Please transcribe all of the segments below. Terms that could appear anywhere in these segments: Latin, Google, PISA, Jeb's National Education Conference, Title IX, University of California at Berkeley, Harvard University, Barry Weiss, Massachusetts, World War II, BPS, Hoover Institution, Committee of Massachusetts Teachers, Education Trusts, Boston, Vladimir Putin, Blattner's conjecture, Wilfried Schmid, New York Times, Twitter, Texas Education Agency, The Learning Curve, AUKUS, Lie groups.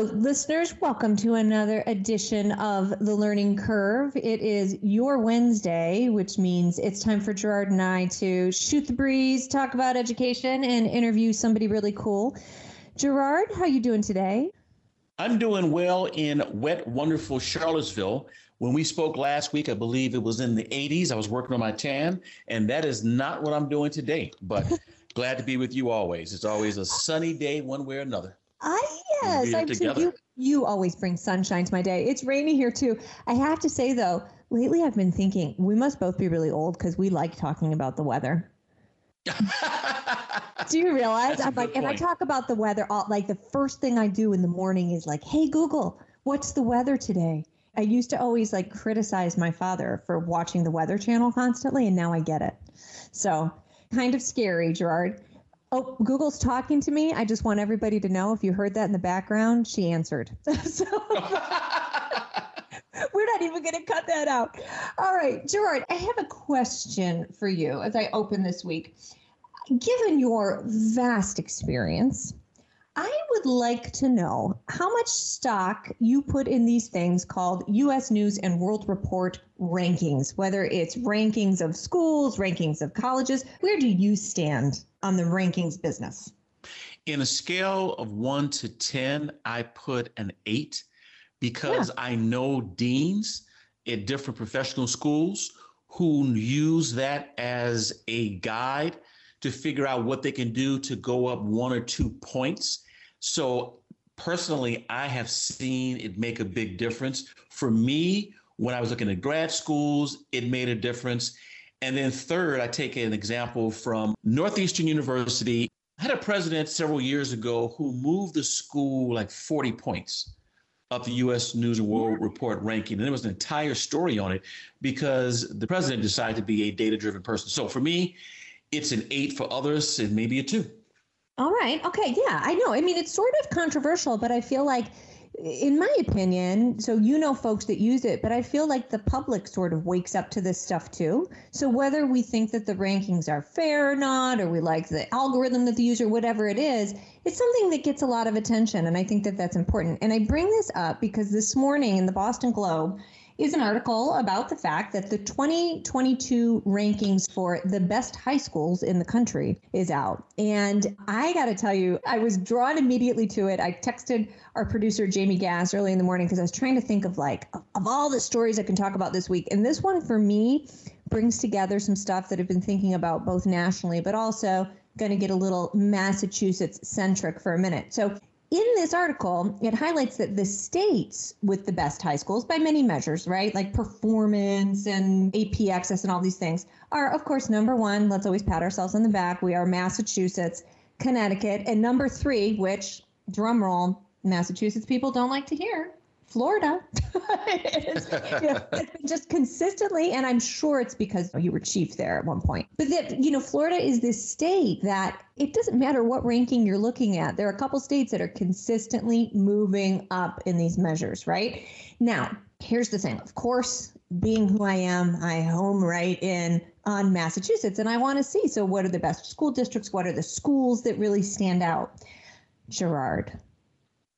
Hello, listeners. Welcome to another edition of The Learning Curve. It is your Wednesday, which means it's time for Gerard and I to shoot the breeze, talk about education, and interview somebody really cool. Gerard, how are you doing today? I'm doing well in wet, wonderful Charlottesville. When we spoke last week, I believe it was in the 80s. I was working on my tan, and that is not what I'm doing today, but glad to be with you always. It's always a sunny day one way or another. Yes, I'm too. You always bring sunshine to my day. It's rainy here too. I have to say though, lately I've been thinking we must both be really old because we like talking about the weather. Do you realize? That's I'm like, point. And I talk about the weather, like the first thing I do in the morning is like, hey Google, what's the weather today? I used to always like criticize my father for watching the Weather Channel constantly, and now I get it. So kind of scary, Gerard. Oh, Google's talking to me. I just want everybody to know if you heard that in the background, she answered. So we're not even going to cut that out. All right, Gerard, I have a question for you as I open this week. Given your vast experience, I would like to know how much stock you put in these things called U.S. News and World Report rankings, whether it's rankings of schools, rankings of colleges. Where do you stand on the rankings business? In a scale of 1 to 10, I put an 8 because I know deans at different professional schools who use that as a guide to figure out what they can do to go up 1 or 2 points. So personally, I have seen it make a big difference. For me, when I was looking at grad schools, it made a difference. And then third, I take an example from Northeastern University. I had a president several years ago who moved the school like 40 points up the U.S. News and World Report ranking. And there was an entire story on it because the president decided to be a data-driven person. So for me, it's an 8 for others and maybe a 2. All right. Okay. Yeah, I know. I mean, it's sort of controversial, but I feel like, in my opinion, so you know folks that use it, but I feel like the public sort of wakes up to this stuff too. So whether we think that the rankings are fair or not, or we like the algorithm that they use or whatever it is, it's something that gets a lot of attention. And I think that that's important. And I bring this up because this morning in the Boston Globe is an article about the fact that the 2022 rankings for the best high schools in the country is out. And I got to tell you, I was drawn immediately to it. I texted our producer, Jamie Gass, early in the morning because I was trying to think of like, of all the stories I can talk about this week. And this one for me brings together some stuff that I've been thinking about both nationally, but also going to get a little Massachusetts centric for a minute. So in this article, it highlights that the states with the best high schools by many measures, right, like performance and AP access and all these things are, of course, number one, let's always pat ourselves on the back. We are Massachusetts, Connecticut, and number three, which, drum roll, Massachusetts people don't like to hear, Florida. It's been just consistently, and I'm sure it's because you were chief there at one point. But that, you know, Florida is this state that it doesn't matter what ranking you're looking at. There are a couple states that are consistently moving up in these measures, right? Now, here's the thing. Of course, being who I am, I home right in on Massachusetts, and I want to see. So what are the best school districts? What are the schools that really stand out? Gerard,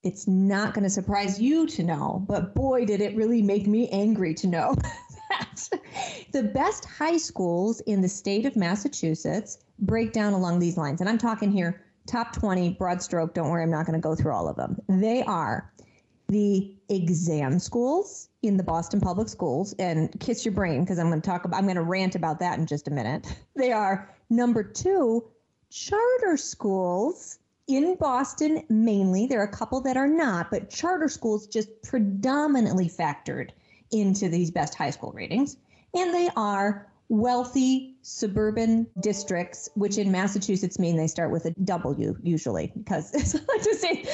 it's not going to surprise you to know, but boy, did it really make me angry to know that the best high schools in the state of Massachusetts break down along these lines. And I'm talking here, top 20, broad stroke. Don't worry, I'm not going to go through all of them. They are the exam schools in the Boston Public Schools, and kiss your brain because I'm going to rant about that in just a minute. They are number 2, charter schools. In Boston, mainly, there are a couple that are not, but charter schools just predominantly factored into these best high school ratings. And they are wealthy suburban districts, which in Massachusetts mean they start with a W usually, because it's like to say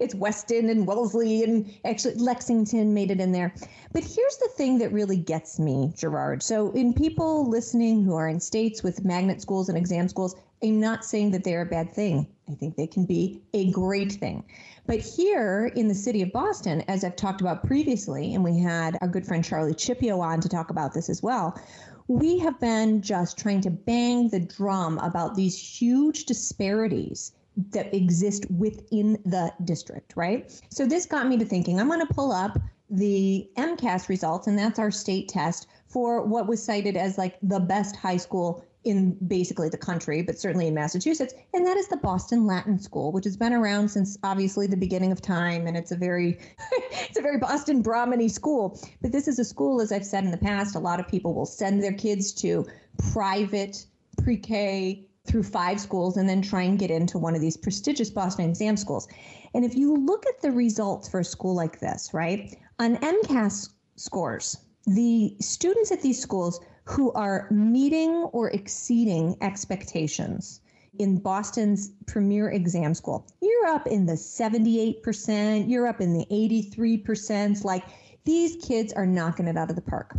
it's Weston and Wellesley, and actually Lexington made it in there. But here's the thing that really gets me, Gerard. So in people listening who are in states with magnet schools and exam schools, I'm not saying that they're a bad thing. I think they can be a great thing. But here in the city of Boston, as I've talked about previously, and we had our good friend Charlie Chippio on to talk about this as well, we have been just trying to bang the drum about these huge disparities that exist within the district, right? So this got me to thinking, I'm going to pull up the MCAS results, and that's our state test for what was cited as like the best high school in basically the country, but certainly in Massachusetts, and that is the Boston Latin School, which has been around since obviously the beginning of time, and it's a very it's a very Boston Brahminy school. But this is a school, as I've said in the past, a lot of people will send their kids to private pre-K through 5 schools and then try and get into one of these prestigious Boston exam schools. And if you look at the results for a school like this, right, on MCAS scores, the students at these schools who are meeting or exceeding expectations in Boston's premier exam school, you're up in the 78%, you're up in the 83%, like these kids are knocking it out of the park.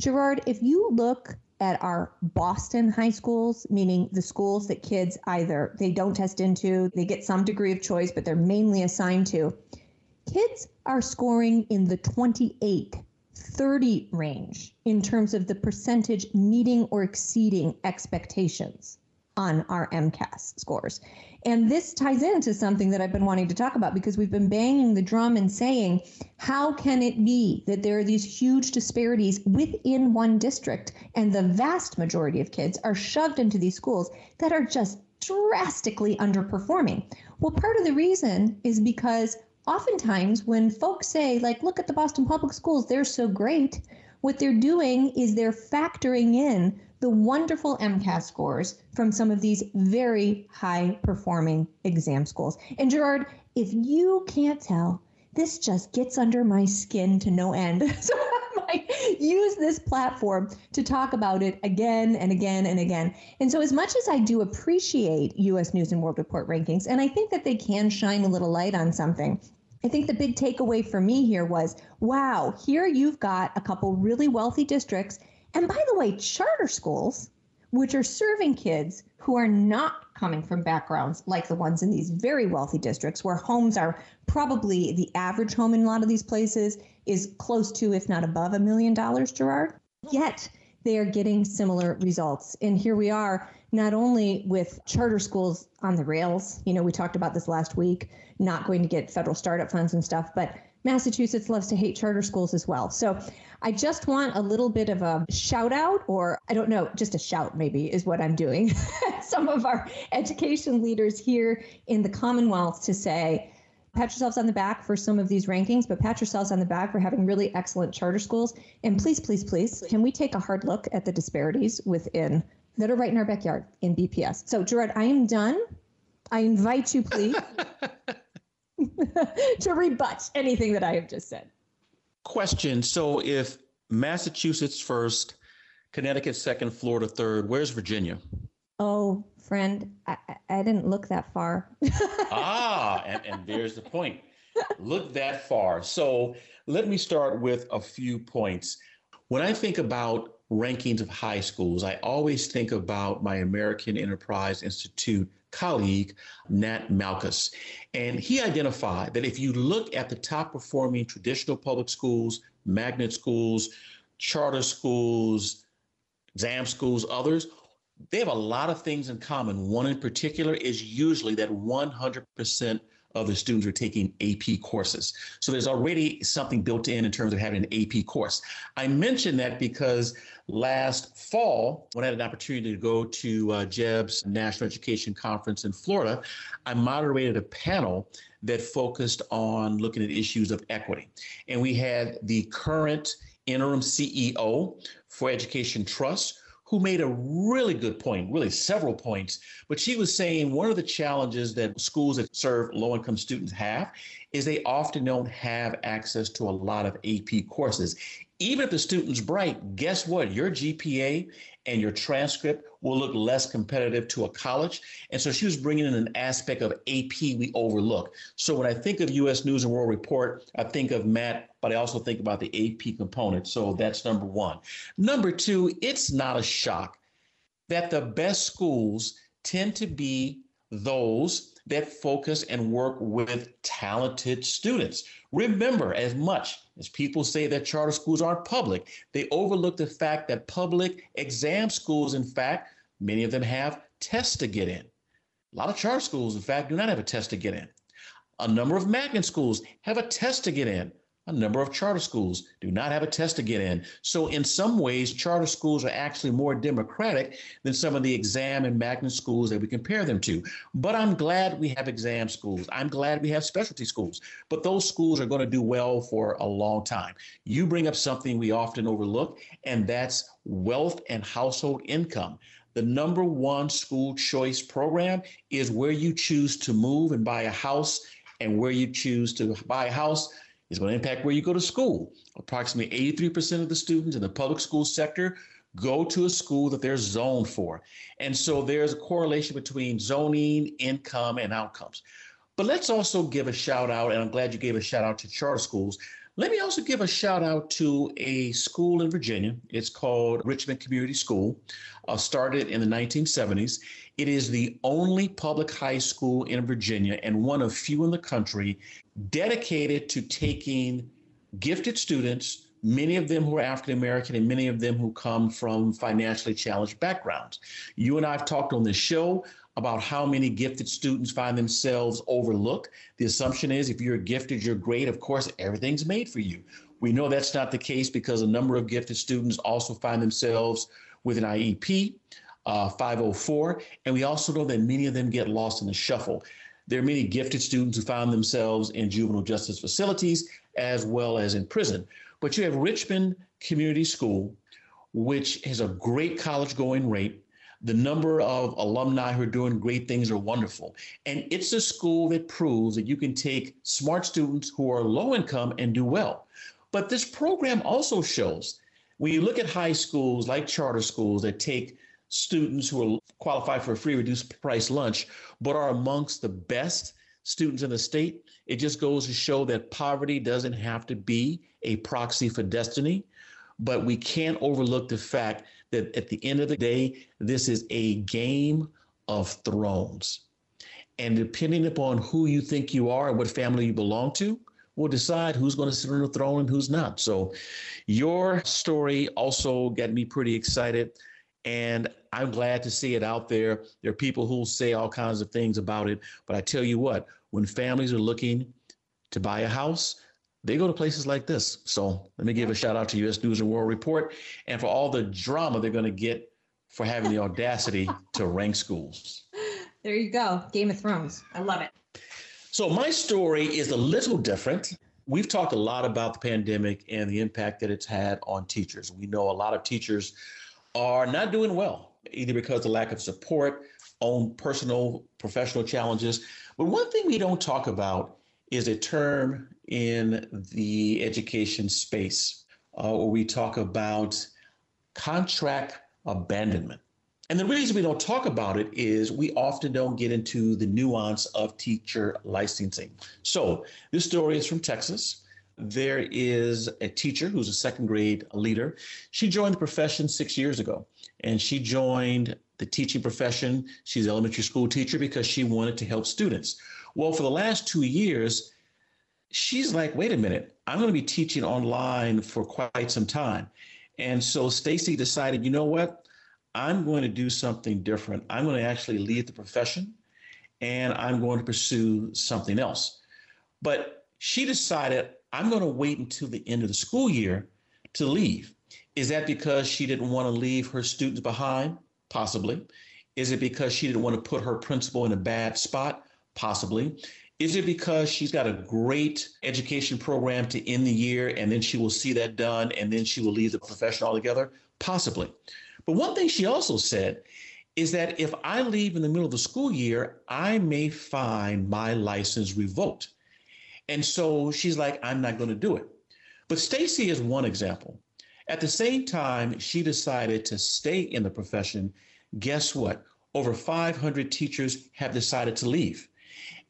Gerard, if you look at our Boston high schools, meaning the schools that kids either they don't test into, they get some degree of choice, but they're mainly assigned to, kids are scoring in the 28-30 range in terms of the percentage meeting or exceeding expectations on our MCAS scores. And this ties into something that I've been wanting to talk about, because we've been banging the drum and saying, how can it be that there are these huge disparities within one district and the vast majority of kids are shoved into these schools that are just drastically underperforming? Well, part of the reason is because oftentimes when folks say, like, look at the Boston Public Schools, they're so great, what they're doing is they're factoring in the wonderful MCAS scores from some of these very high-performing exam schools. And Gerard, if you can't tell, this just gets under my skin to no end. So I might use this platform to talk about it again and again and again. And so as much as I do appreciate U.S. News and World Report rankings, and I think that they can shine a little light on something, I think the big takeaway for me here was, wow, here you've got a couple really wealthy districts. And by the way, charter schools, which are serving kids who are not coming from backgrounds like the ones in these very wealthy districts, where homes are probably the average home in a lot of these places is close to, if not above, $1 million, Gerard. Yet they are getting similar results. And here we are, not only with charter schools on the rails, you know, we talked about this last week, not going to get federal startup funds and stuff, but Massachusetts loves to hate charter schools as well. So I just want a little bit of a shout out, or I don't know, just a shout maybe is what I'm doing. Some of our education leaders here in the Commonwealth to say, pat yourselves on the back for some of these rankings, but pat yourselves on the back for having really excellent charter schools. And please, please, please, can we take a hard look at the disparities within that are right in our backyard in BPS? So Gerard, I am done. I invite you, please. to rebut anything that I have just said. Question. So if Massachusetts first, Connecticut second, Florida third, where's Virginia? Oh, friend, I didn't look that far. and there's the point. Look that far. So let me start with a few points. When I think about rankings of high schools, I always think about my American Enterprise Institute colleague, Nat Malkus. And he identified that if you look at the top performing traditional public schools, magnet schools, charter schools, exam schools, others, they have a lot of things in common. One in particular is usually that 100% of the students are taking AP courses. So there's already something built in terms of having an AP course. I mention that because last fall, when I had an opportunity to go to Jeb's National Education Conference in Florida, I moderated a panel that focused on looking at issues of equity. And we had the current interim CEO for Education Trusts, who made a really good point, really several points, but she was saying one of the challenges that schools that serve low-income students have is they often don't have access to a lot of AP courses. Even if the student's bright, guess what? Your GPA and your transcript will look less competitive to a college. And so she was bringing in an aspect of AP we overlook. So when I think of U.S. News and World Report, I think of Matt, but I also think about the AP component. So that's number one. Number two, it's not a shock that the best schools tend to be those that focus and work with talented students. Remember, as much as people say that charter schools aren't public, they overlook the fact that public exam schools, in fact, many of them have tests to get in. A lot of charter schools, in fact, do not have a test to get in. A number of magnet schools have a test to get in. A number of charter schools do not have a test to get in. So in some ways, charter schools are actually more democratic than some of the exam and magnet schools that we compare them to. But I'm glad we have exam schools. I'm glad we have specialty schools. But those schools are going to do well for a long time. You bring up something we often overlook, and that's wealth and household income. The number one school choice program is where you choose to move and buy a house, and where you choose to buy a house is going to impact where you go to school. Approximately 83% of the students in the public school sector go to a school that they're zoned for. And so there's a correlation between zoning, income, and outcomes. But let's also give a shout out, and I'm glad you gave a shout out to charter schools. Let me also give a shout out to a school in Virginia. It's called Richmond Community School, started in the 1970s. It is the only public high school in Virginia and one of few in the country dedicated to taking gifted students, many of them who are African American and many of them who come from financially challenged backgrounds. You and I have talked on this show about how many gifted students find themselves overlooked. The assumption is if you're gifted, you're great. Of course, everything's made for you. We know that's not the case because a number of gifted students also find themselves with an IEP, 504, and we also know that many of them get lost in the shuffle. There are many gifted students who find themselves in juvenile justice facilities as well as in prison. But you have Richmond Community School, which has a great college-going rate. The number of alumni who are doing great things are wonderful. And it's a school that proves that you can take smart students who are low income and do well. But this program also shows, when you look at high schools like charter schools that take students who are qualified for a free reduced price lunch, but are amongst the best students in the state, it just goes to show that poverty doesn't have to be a proxy for destiny. But we can't overlook the fact that at the end of the day, this is a game of thrones. And depending upon who you think you are and what family you belong to, will decide who's going to sit on the throne and who's not. So your story also got me pretty excited. And I'm glad to see it out there. There are people who say all kinds of things about it. But I tell you what, when families are looking to buy a house, they go to places like this. So let me give a shout out to U.S. News and World Report and for all the drama they're going to get for having the audacity to rank schools. There you go. Game of Thrones. I love it. So my story is a little different. We've talked a lot about the pandemic and the impact that it's had on teachers. We know a lot of teachers are not doing well, either because of lack of support, own personal, professional challenges. But one thing we don't talk about is a term in the education space where we talk about contract abandonment. And the reason we don't talk about it is we often don't get into the nuance of teacher licensing. So this story is from Texas. There is a teacher who's a second grade leader. She joined the profession 6 years ago, and she joined the teaching profession. She's an elementary school teacher because she wanted to help students. Well, for the last 2 years, she's like, wait a minute, I'm going to be teaching online for quite some time. And so Stacy decided, you know what? I'm going to do something different. I'm going to actually leave the profession and I'm going to pursue something else. But she decided, I'm going to wait until the end of the school year to leave. Is that because she didn't want to leave her students behind? Possibly. Is it because she didn't want to put her principal in a bad spot? Possibly. Is it because she's got a great education program to end the year and then she will see that done and then she will leave the profession altogether? Possibly. But one thing she also said is that if I leave in the middle of the school year, I may find my license revoked. And so she's like, I'm not going to do it. But Stacy is one example. At the same time, she decided to stay in the profession. Guess what? Over 500 teachers have decided to leave.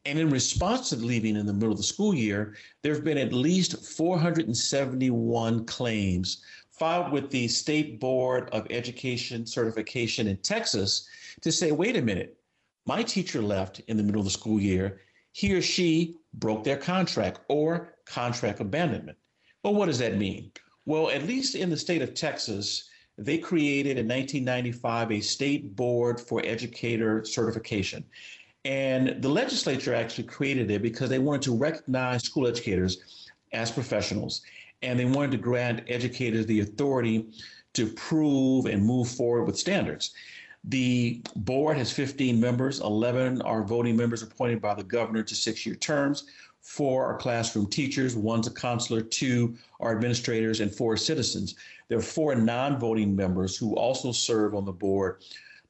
And in response to leaving in the middle of the school year, there have been at least 471 claims filed with the State Board of Education Certification in Texas to say, wait a minute, my teacher left in the middle of the school year. He or she broke their contract or contract abandonment. Well, what does that mean? Well, at least in the state of Texas, they created in 1995 a State Board for Educator Certification. And the legislature actually created it because they wanted to recognize school educators as professionals, and they wanted to grant educators the authority to prove and move forward with standards. The board has 15 members. 11 are voting members appointed by the governor to 6-year terms. 4 are classroom teachers, 1's a counselor, 2 are administrators, and 4 are citizens. There are 4 non-voting members who also serve on the board.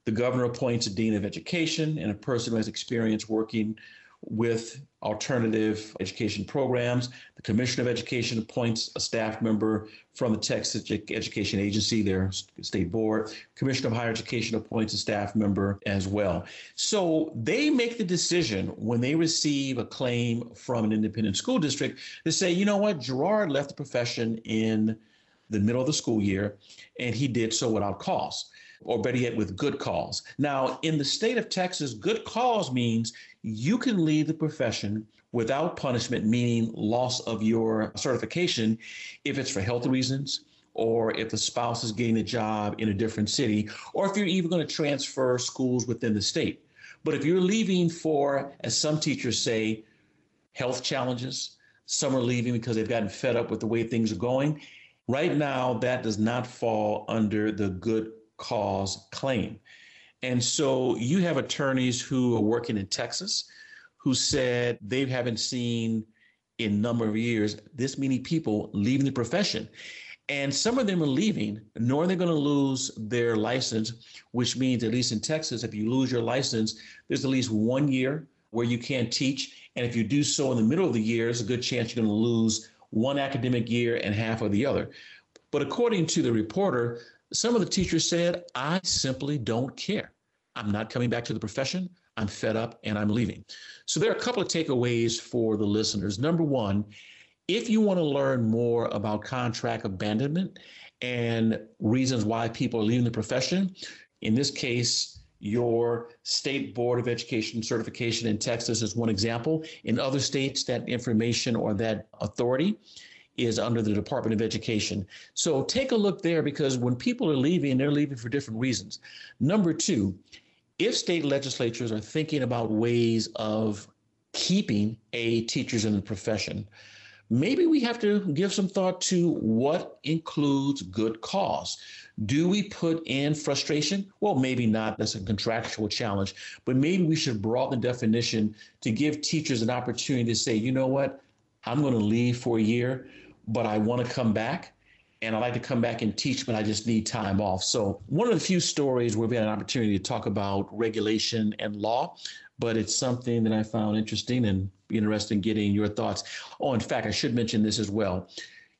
The governor appoints a dean of education and a person who has experience working with alternative education programs. The Commissioner of Education appoints a staff member from the Texas Education Agency, their state board. Commissioner of Higher Education appoints a staff member as well. So they make the decision when they receive a claim from an independent school district to say, you know what, Gerard left the profession in the middle of the school year, and he did so without cause, or better yet, with good cause. Now, in the state of Texas, good cause means you can leave the profession without punishment, meaning loss of your certification, if it's for health reasons, or if the spouse is getting a job in a different city, or if you're even going to transfer schools within the state. But if you're leaving for, as some teachers say, health challenges, some are leaving because they've gotten fed up with the way things are going, right now, that does not fall under the good cause claim. And so you have attorneys who are working in Texas who said they haven't seen in a number of years this many people leaving the profession. And some of them are leaving, nor are they going to lose their license, which means, at least in Texas, if you lose your license, there's at least 1 year where you can't teach. And if you do so in the middle of the year, there's a good chance you're going to lose one academic year and half of the other. But according to the reporter, some of the teachers said, I simply don't care. I'm not coming back to the profession. I'm fed up and I'm leaving. So there are a couple of takeaways for the listeners. Number one, if you want to learn more about contract abandonment and reasons why people are leaving the profession, in this case, your State Board of Education Certification in Texas is one example. In other states, that information or that authority is under the Department of Education. So take a look there, because when people are leaving, they're leaving for different reasons. Number two, if state legislatures are thinking about ways of keeping teachers in the profession, maybe we have to give some thought to what includes good cause. Do we put in frustration? Well, maybe not. That's a contractual challenge. But maybe we should broaden the definition to give teachers an opportunity to say, you know what, I'm going to leave for a year, but I want to come back. And I like to come back and teach, but I just need time off. So one of the few stories where we had an opportunity to talk about regulation and law, but it's something that I found interesting and interested in getting your thoughts. Oh, in fact, I should mention this as well.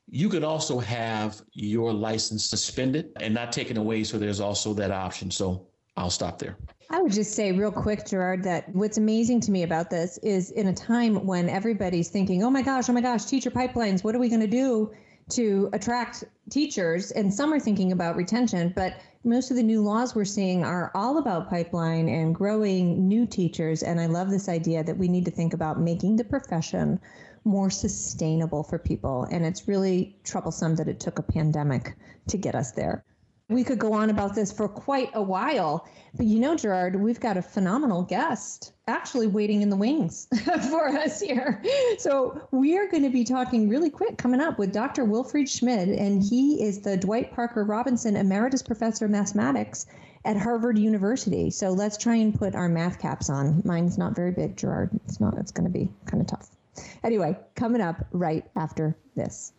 You could also have your license suspended and not taken away. So there's also that option. So I'll stop there. I would just say real quick, Gerard, that what's amazing to me about this is in a time when everybody's thinking, oh my gosh, teacher pipelines, what are we going to do to attract teachers? And some are thinking about retention, but most of the new laws we're seeing are all about pipeline and growing new teachers. And I love this idea that we need to think about making the profession more sustainable for people. And it's really troublesome that it took a pandemic to get us there. We could go on about this for quite a while, but you know, Gerard, we've got a phenomenal guest actually waiting in the wings for us here. So we are going to be talking really quick coming up with Dr. Wilfried Schmid, and he is the Dwight Parker Robinson Emeritus Professor of Mathematics at Harvard University. So let's try and put our math caps on. Mine's not very big, Gerard. It's going to be kind of tough. Anyway, coming up right after this.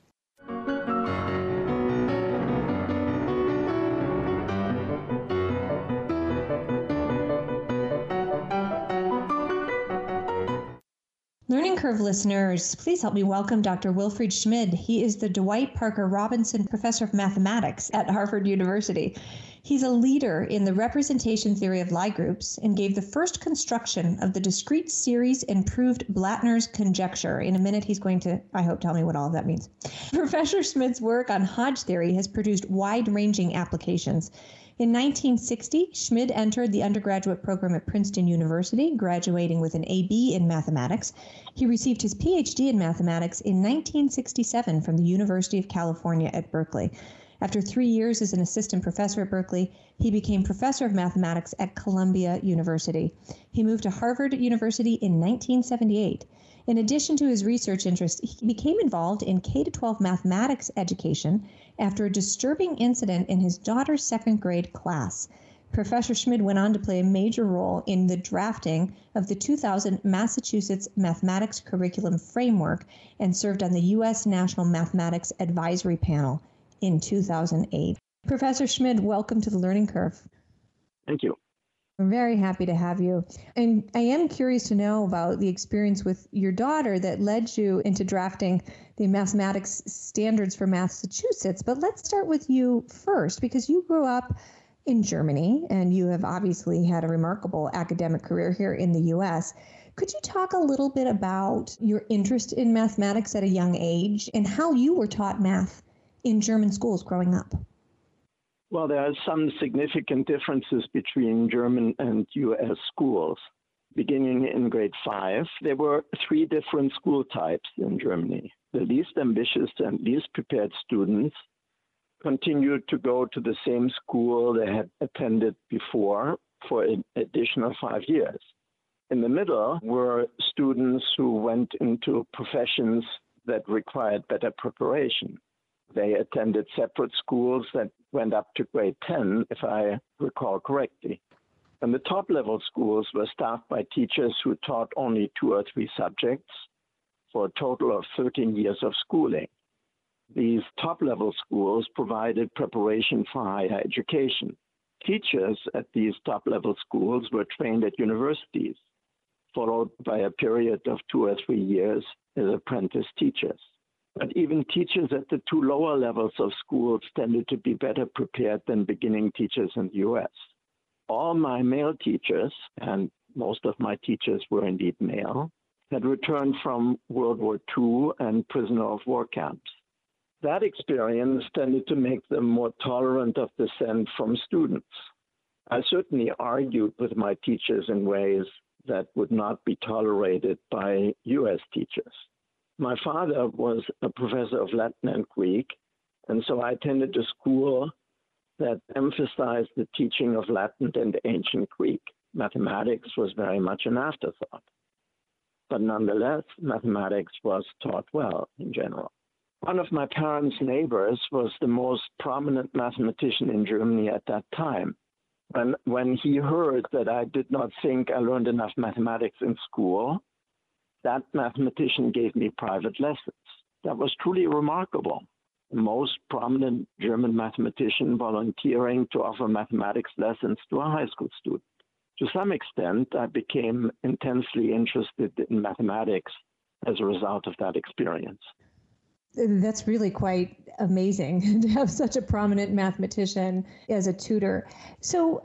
Learning Curve listeners, please help me welcome Dr. Wilfried Schmid. He is the Dwight Parker Robinson Professor of Mathematics at Harvard University. He's a leader in the representation theory of Lie groups and gave the first construction of the discrete series and proved Blattner's conjecture. In a minute, he's going to, I hope, tell me what all of that means. Professor Schmid's work on Hodge theory has produced wide-ranging applications. In 1960, Schmid entered the undergraduate program at Princeton University, graduating with an A.B. in mathematics. He received his Ph.D. in mathematics in 1967 from the University of California at Berkeley. After 3 years as an assistant professor at Berkeley, he became professor of mathematics at Columbia University. He moved to Harvard University in 1978. In addition to his research interests, he became involved in K-12 mathematics education after a disturbing incident in his daughter's second grade class. Professor Schmid went on to play a major role in the drafting of the 2000 Massachusetts Mathematics Curriculum Framework and served on the U.S. National Mathematics Advisory Panel in 2008. Professor Schmid, welcome to The Learning Curve. Thank you. We're very happy to have you. And I am curious to know about the experience with your daughter that led you into drafting the mathematics standards for Massachusetts. But let's start with you first, because you grew up in Germany and you have obviously had a remarkable academic career here in the U.S. Could you talk a little bit about your interest in mathematics at a young age and how you were taught math in German schools growing up? Well, there are some significant differences between German and U.S. schools. Beginning in grade 5, there were 3 different school types in Germany. The least ambitious and least prepared students continued to go to the same school they had attended before for an additional 5 years. In the middle were students who went into professions that required better preparation. They attended separate schools that went up to grade 10, if I recall correctly. And the top-level schools were staffed by teachers who taught only 2 or 3 subjects for a total of 13 years of schooling. These top-level schools provided preparation for higher education. Teachers at these top-level schools were trained at universities, followed by a period of 2 or 3 years as apprentice teachers. But even teachers at the 2 lower levels of schools tended to be better prepared than beginning teachers in the U.S. All my male teachers, and most of my teachers were indeed male, had returned from World War II and prisoner of war camps. That experience tended to make them more tolerant of dissent from students. I certainly argued with my teachers in ways that would not be tolerated by U.S. teachers. My father was a professor of Latin and Greek, and so I attended a school that emphasized the teaching of Latin and ancient Greek. Mathematics was very much an afterthought. But nonetheless, mathematics was taught well in general. One of my parents' neighbors was the most prominent mathematician in Germany at that time. And when he heard that I did not think I learned enough mathematics in school, that mathematician gave me private lessons. That was truly remarkable. The most prominent German mathematician volunteering to offer mathematics lessons to a high school student. To some extent, I became intensely interested in mathematics as a result of that experience. That's really quite amazing to have such a prominent mathematician as a tutor. So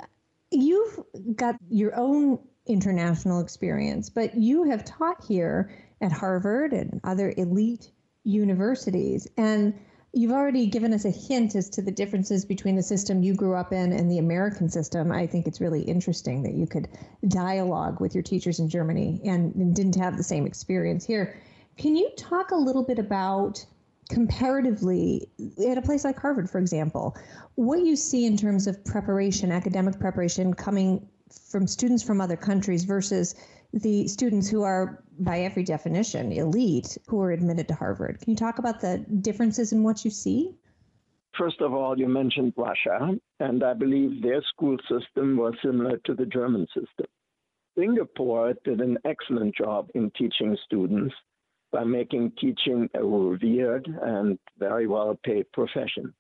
you've got your own international experience, but you have taught here at Harvard and other elite universities, and you've already given us a hint as to the differences between the system you grew up in and the American system. I think it's really interesting that you could dialogue with your teachers in Germany and didn't have the same experience here. Can you talk a little bit about, comparatively, at a place like Harvard, for example, what you see in terms of preparation, academic preparation coming from students from other countries versus the students who are, by every definition, elite, who are admitted to Harvard? Can you talk about the differences in what you see? First of all, you mentioned Russia, and I believe their school system was similar to the German system. Singapore did an excellent job in teaching students by making teaching a revered and very well-paid profession.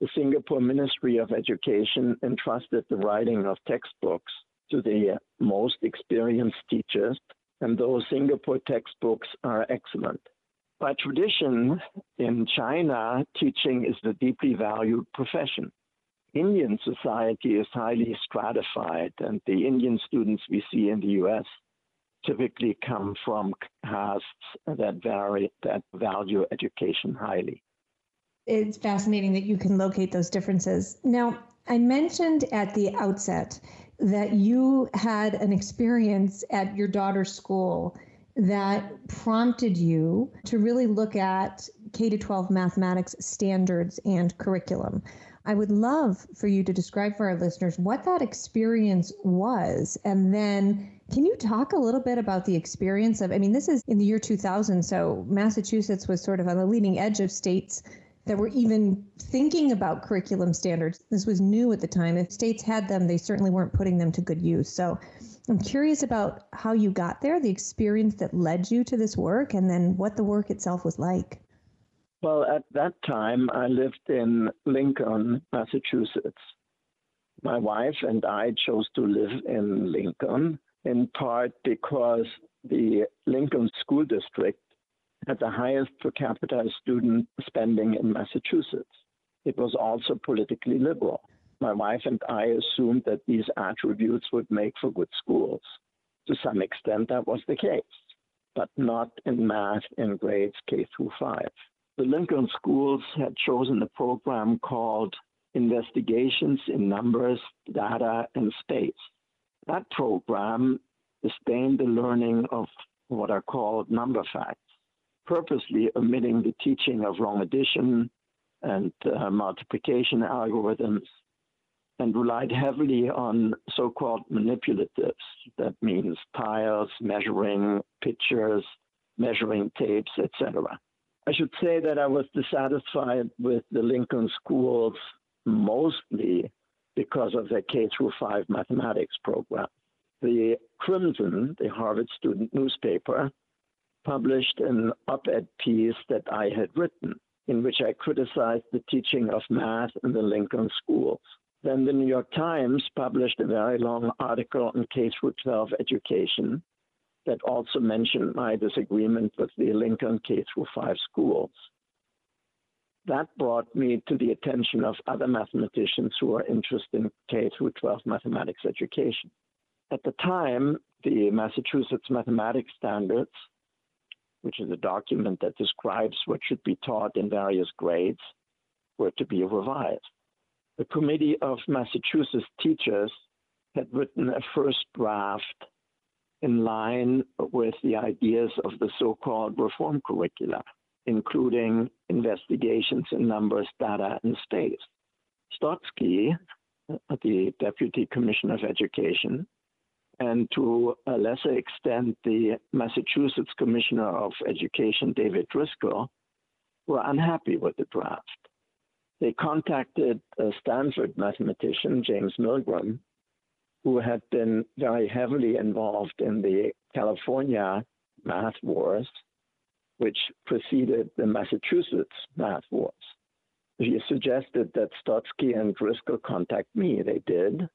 The Singapore Ministry of Education entrusted the writing of textbooks to the most experienced teachers, and those Singapore textbooks are excellent. By tradition, in China, teaching is the deeply valued profession. Indian society is highly stratified, and the Indian students we see in the U.S. typically come from castes that value education highly. It's fascinating that you can locate those differences. Now, I mentioned at the outset that you had an experience at your daughter's school that prompted you to really look at K-12 mathematics standards and curriculum. I would love for you to describe for our listeners what that experience was. And then can you talk a little bit about the experience of, I mean, this is in the year 2000, so Massachusetts was sort of on the leading edge of states that were even thinking about curriculum standards. This was new at the time. If states had them, they certainly weren't putting them to good use. So I'm curious about how you got there, the experience that led you to this work, and then what the work itself was like. Well, at that time, I lived in Lincoln, Massachusetts. My wife and I chose to live in Lincoln, in part because the Lincoln School District had the highest per capita student spending in Massachusetts. It was also politically liberal. My wife and I assumed that these attributes would make for good schools. To some extent, that was the case, but not in math in grades K through 5. The Lincoln schools had chosen a program called Investigations in Numbers, Data, and Space. That program sustained the learning of what are called number facts, purposely omitting the teaching of wrong addition and multiplication algorithms, and relied heavily on so-called manipulatives. That means tiles, measuring pictures, measuring tapes, etc. I should say that I was dissatisfied with the Lincoln schools mostly because of their K through 5 mathematics program. The Crimson, the Harvard student newspaper, published an op-ed piece that I had written in which I criticized the teaching of math in the Lincoln schools. Then the New York Times published a very long article on K through 12 education that also mentioned my disagreement with the Lincoln K through 5 schools. That brought me to the attention of other mathematicians who are interested in K through 12 mathematics education. At the time, the Massachusetts Mathematics Standards, which is a document that describes what should be taught in various grades, were to be revised. The Committee of Massachusetts Teachers had written a first draft in line with the ideas of the so-called reform curricula, including investigations in numbers, data, and space. Stotsky, the Deputy Commissioner of Education, and to a lesser extent, the Massachusetts Commissioner of Education, David Driscoll, were unhappy with the draft. They contacted a Stanford mathematician, James Milgram, who had been very heavily involved in the California math wars, which preceded the Massachusetts math wars. He suggested that Stotsky and Driscoll contact me. They did,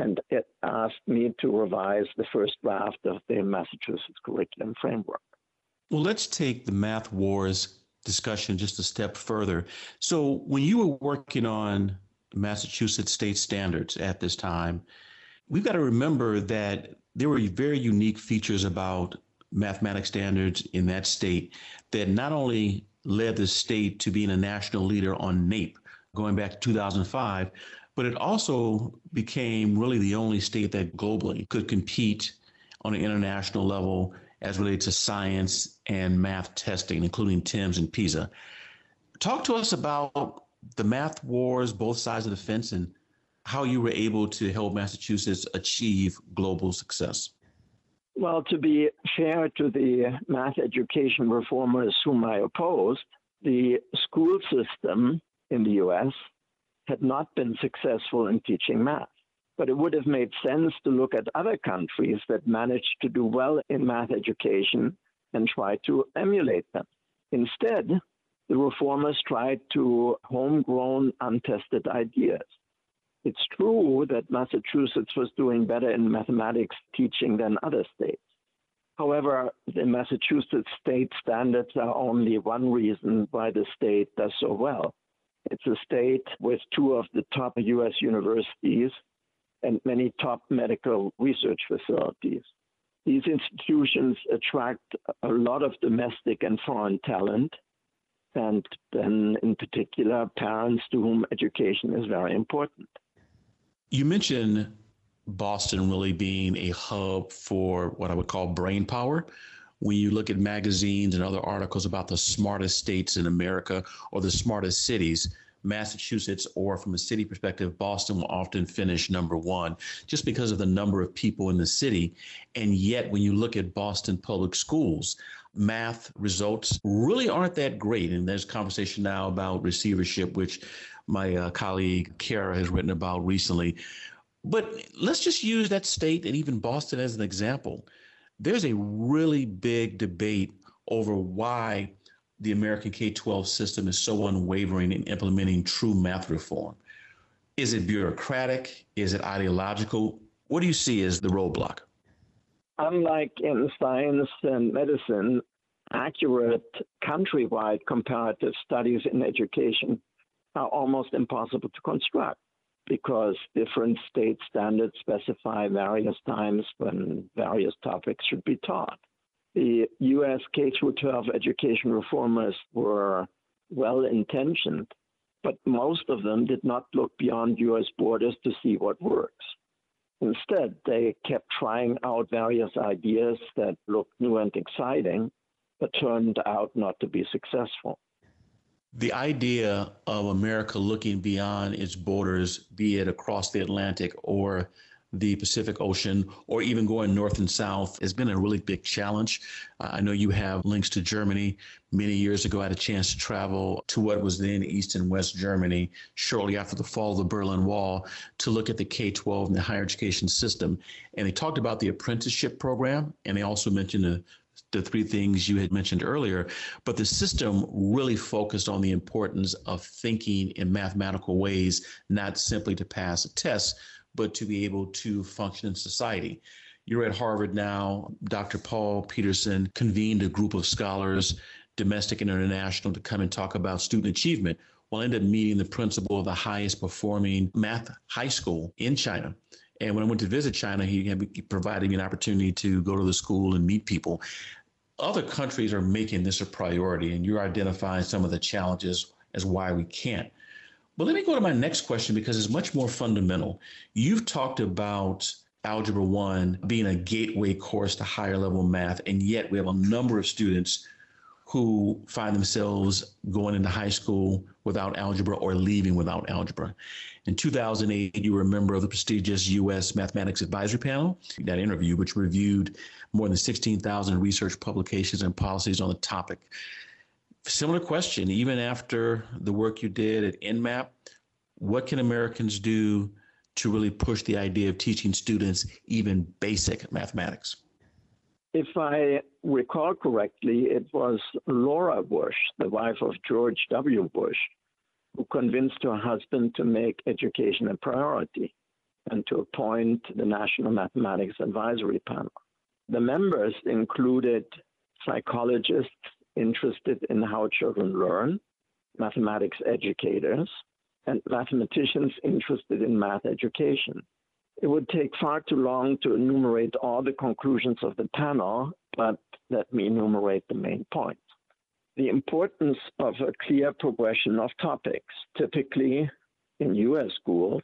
and it asked me to revise the first draft of the Massachusetts curriculum framework. Well, let's take the math wars discussion just a step further. So when you were working on Massachusetts state standards at this time, we've got to remember that there were very unique features about mathematics standards in that state that not only led the state to being a national leader on NAEP going back to 2005, but it also became really the only state that globally could compete on an international level as related to science and math testing, including TIMSS and PISA. Talk to us about the math wars, both sides of the fence, and how you were able to help Massachusetts achieve global success. Well, to be fair to the math education reformers whom I opposed, the school system in the U.S. had not been successful in teaching math. But it would have made sense to look at other countries that managed to do well in math education and try to emulate them. Instead, the reformers tried to homegrown, untested ideas. It's true that Massachusetts was doing better in mathematics teaching than other states. However, the Massachusetts state standards are only one reason why the state does so well. It's a state with two of the top U.S. universities and many top medical research facilities. These institutions attract a lot of domestic and foreign talent, and then in particular, parents to whom education is very important. You mentioned Boston really being a hub for what I would call brain power when you look at magazines and other articles about the smartest states in America or the smartest cities, Massachusetts, or from a city perspective, Boston will often finish number one just because of the number of people in the city. And yet, when you look at Boston Public Schools, math results really aren't that great. And there's conversation now about receivership, which my colleague Kara has written about recently. But let's just use that state and even Boston as an example. There's a really big debate over why the American K-12 system is so unwavering in implementing true math reform. Is it bureaucratic? Is it ideological? What do you see as the roadblock? Unlike in science and medicine, accurate countrywide comparative studies in education are almost impossible to construct because different state standards specify various times when various topics should be taught. The U.S. K-12 education reformers were well-intentioned, but most of them did not look beyond U.S. borders to see what works. Instead, they kept trying out various ideas that looked new and exciting, but turned out not to be successful. The idea of America looking beyond its borders, be it across the Atlantic or the Pacific Ocean, or even going north and south, has been a really big challenge. I know you have links to Germany. Many years ago, I had a chance to travel to what was then East and West Germany, shortly after the fall of the Berlin Wall, to look at the K-12 and the higher education system. And they talked about the apprenticeship program, and they also mentioned the three things you had mentioned earlier, but the system really focused on the importance of thinking in mathematical ways, not simply to pass a test, but to be able to function in society. You're at Harvard now. Dr. Paul Peterson convened a group of scholars, domestic and international, to come and talk about student achievement. We'll end up meeting the principal of the highest performing math high school in China. And when I went to visit China, he provided me an opportunity to go to the school and meet people. Other countries are making this a priority, and you're identifying some of the challenges as why we can't. But let me go to my next question because it's much more fundamental. You've talked about Algebra 1 being a gateway course to higher level math, and yet we have a number of students who find themselves going into high school without algebra or leaving without algebra. In 2008, you were a member of the prestigious U.S. Mathematics Advisory Panel, that interview, which reviewed more than 16,000 research publications and policies on the topic. Similar question, even after the work you did at NMAP, what can Americans do to really push the idea of teaching students even basic mathematics? If I recall correctly, it was Laura Bush, the wife of George W. Bush, who convinced her husband to make education a priority and to appoint the National Mathematics Advisory Panel. The members included psychologists interested in how children learn, mathematics educators, and mathematicians interested in math education. It would take far too long to enumerate all the conclusions of the panel, but let me enumerate the main points. The importance of a clear progression of topics. Typically, in U.S. schools,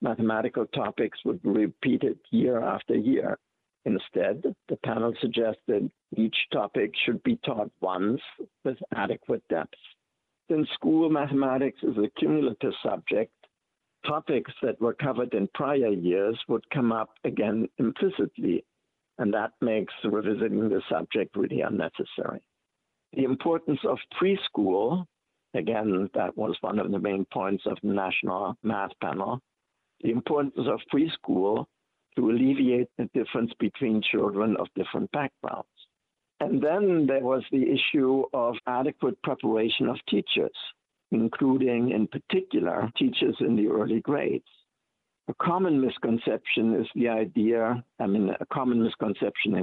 mathematical topics would be repeated year after year. Instead, the panel suggested each topic should be taught once with adequate depth. Since school mathematics is a cumulative subject, topics that were covered in prior years would come up again implicitly, and that makes revisiting the subject really unnecessary. The importance of preschool, again, that was one of the main points of the National Math Panel, the importance of preschool to alleviate the difference between children of different backgrounds. And then there was the issue of adequate preparation of teachers, including, in particular, teachers in the early grades. A common misconception in the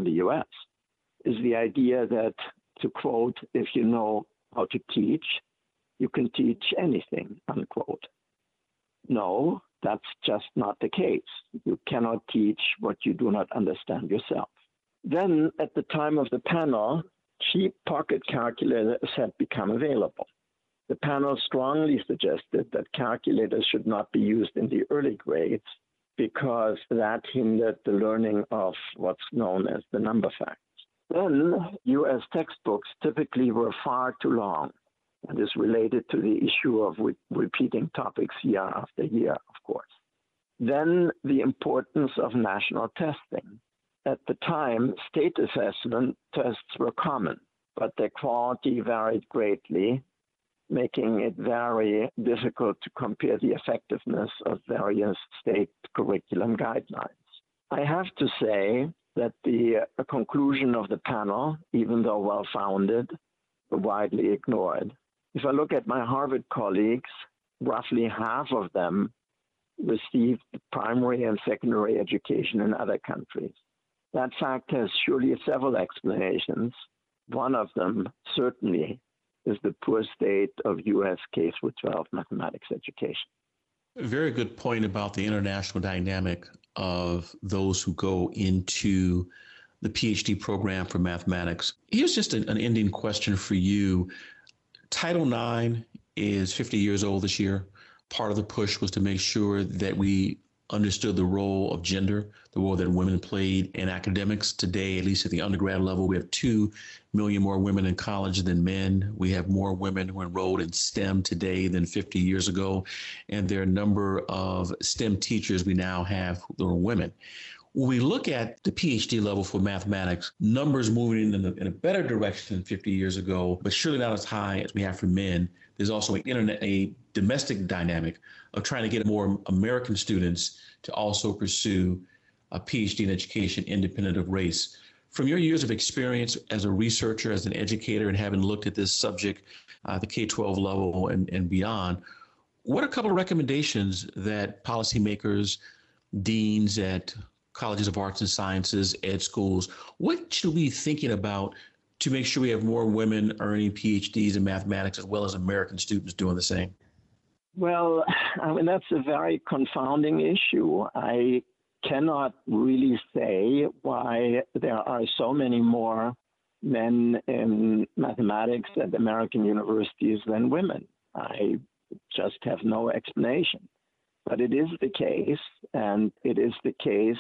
U.S. is the idea that, to quote, if you know how to teach, you can teach anything, unquote. No, that's just not the case. You cannot teach what you do not understand yourself. Then, at the time of the panel, cheap pocket calculators had become available. The panel strongly suggested that calculators should not be used in the early grades because that hindered the learning of what's known as the number facts. Then U.S. textbooks typically were far too long, and is related to the issue of repeating topics year after year, of course. Then the importance of national testing. At the time, state assessment tests were common, but their quality varied greatly, making it very difficult to compare the effectiveness of various state curriculum guidelines. I have to say that the conclusion of the panel, even though well-founded, were widely ignored. If I look at my Harvard colleagues, roughly half of them received primary and secondary education in other countries. That fact has surely several explanations. One of them, certainly, is the poor state of U.S. K-12 mathematics education. Very good point about the international dynamic of those who go into the PhD program for mathematics. Here's just an ending question for you. Title IX is 50 years old this year. Part of the push was to make sure that we understood the role of gender, the role that women played in academics. Today, at least at the undergrad level, we have 2 million more women in college than men. We have more women who enrolled in STEM today than 50 years ago. And there are a number of STEM teachers we now have who are women. When we look at the PhD level for mathematics, numbers moving in a better direction than 50 years ago, but surely not as high as we have for men. There's also a domestic dynamic of trying to get more American students to also pursue a PhD in education independent of race. From your years of experience as a researcher, as an educator, and having looked at this subject, the K-12 level and beyond, what are a couple of recommendations that policymakers, deans at colleges of arts and sciences, ed schools, what should we be thinking about to make sure we have more women earning PhDs in mathematics as well as American students doing the same? Well, I mean, that's a very confounding issue. I cannot really say why there are so many more men in mathematics at American universities than women. I just have no explanation. But it is the case, and it is the case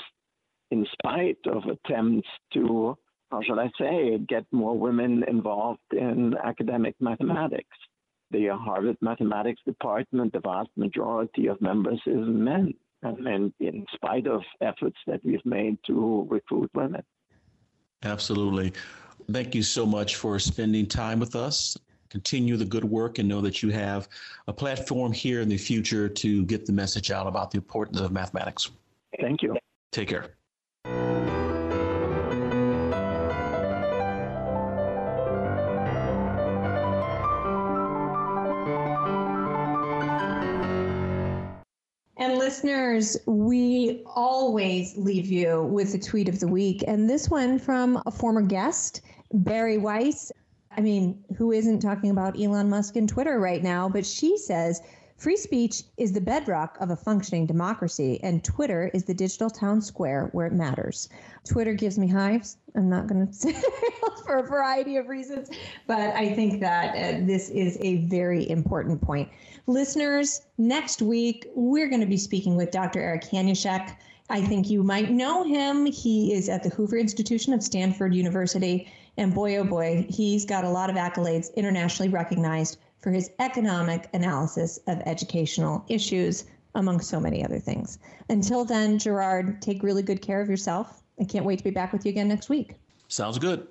in spite of attempts to, how shall I say, get more women involved in academic mathematics. The Harvard mathematics department, the vast majority of members is men, and in spite of efforts that we've made to recruit women. Absolutely. Thank you so much for spending time with us. Continue the good work and know that you have a platform here in the future to get the message out about the importance of mathematics. Thank you. Take care. And listeners, we always leave you with a tweet of the week. And this one from a former guest, Barry Weiss. I mean, who isn't talking about Elon Musk and Twitter right now? But she says, free speech is the bedrock of a functioning democracy, and Twitter is the digital town square where it matters. Twitter gives me hives. I'm not going to say for a variety of reasons, but I think that this is a very important point. Listeners, next week, we're going to be speaking with Dr. Eric Hanushek. I think you might know him. He is at the Hoover Institution of Stanford University. And boy, oh boy, he's got a lot of accolades internationally recognized for his economic analysis of educational issues, among so many other things. Until then, Gerard, take really good care of yourself. I can't wait to be back with you again next week. Sounds good.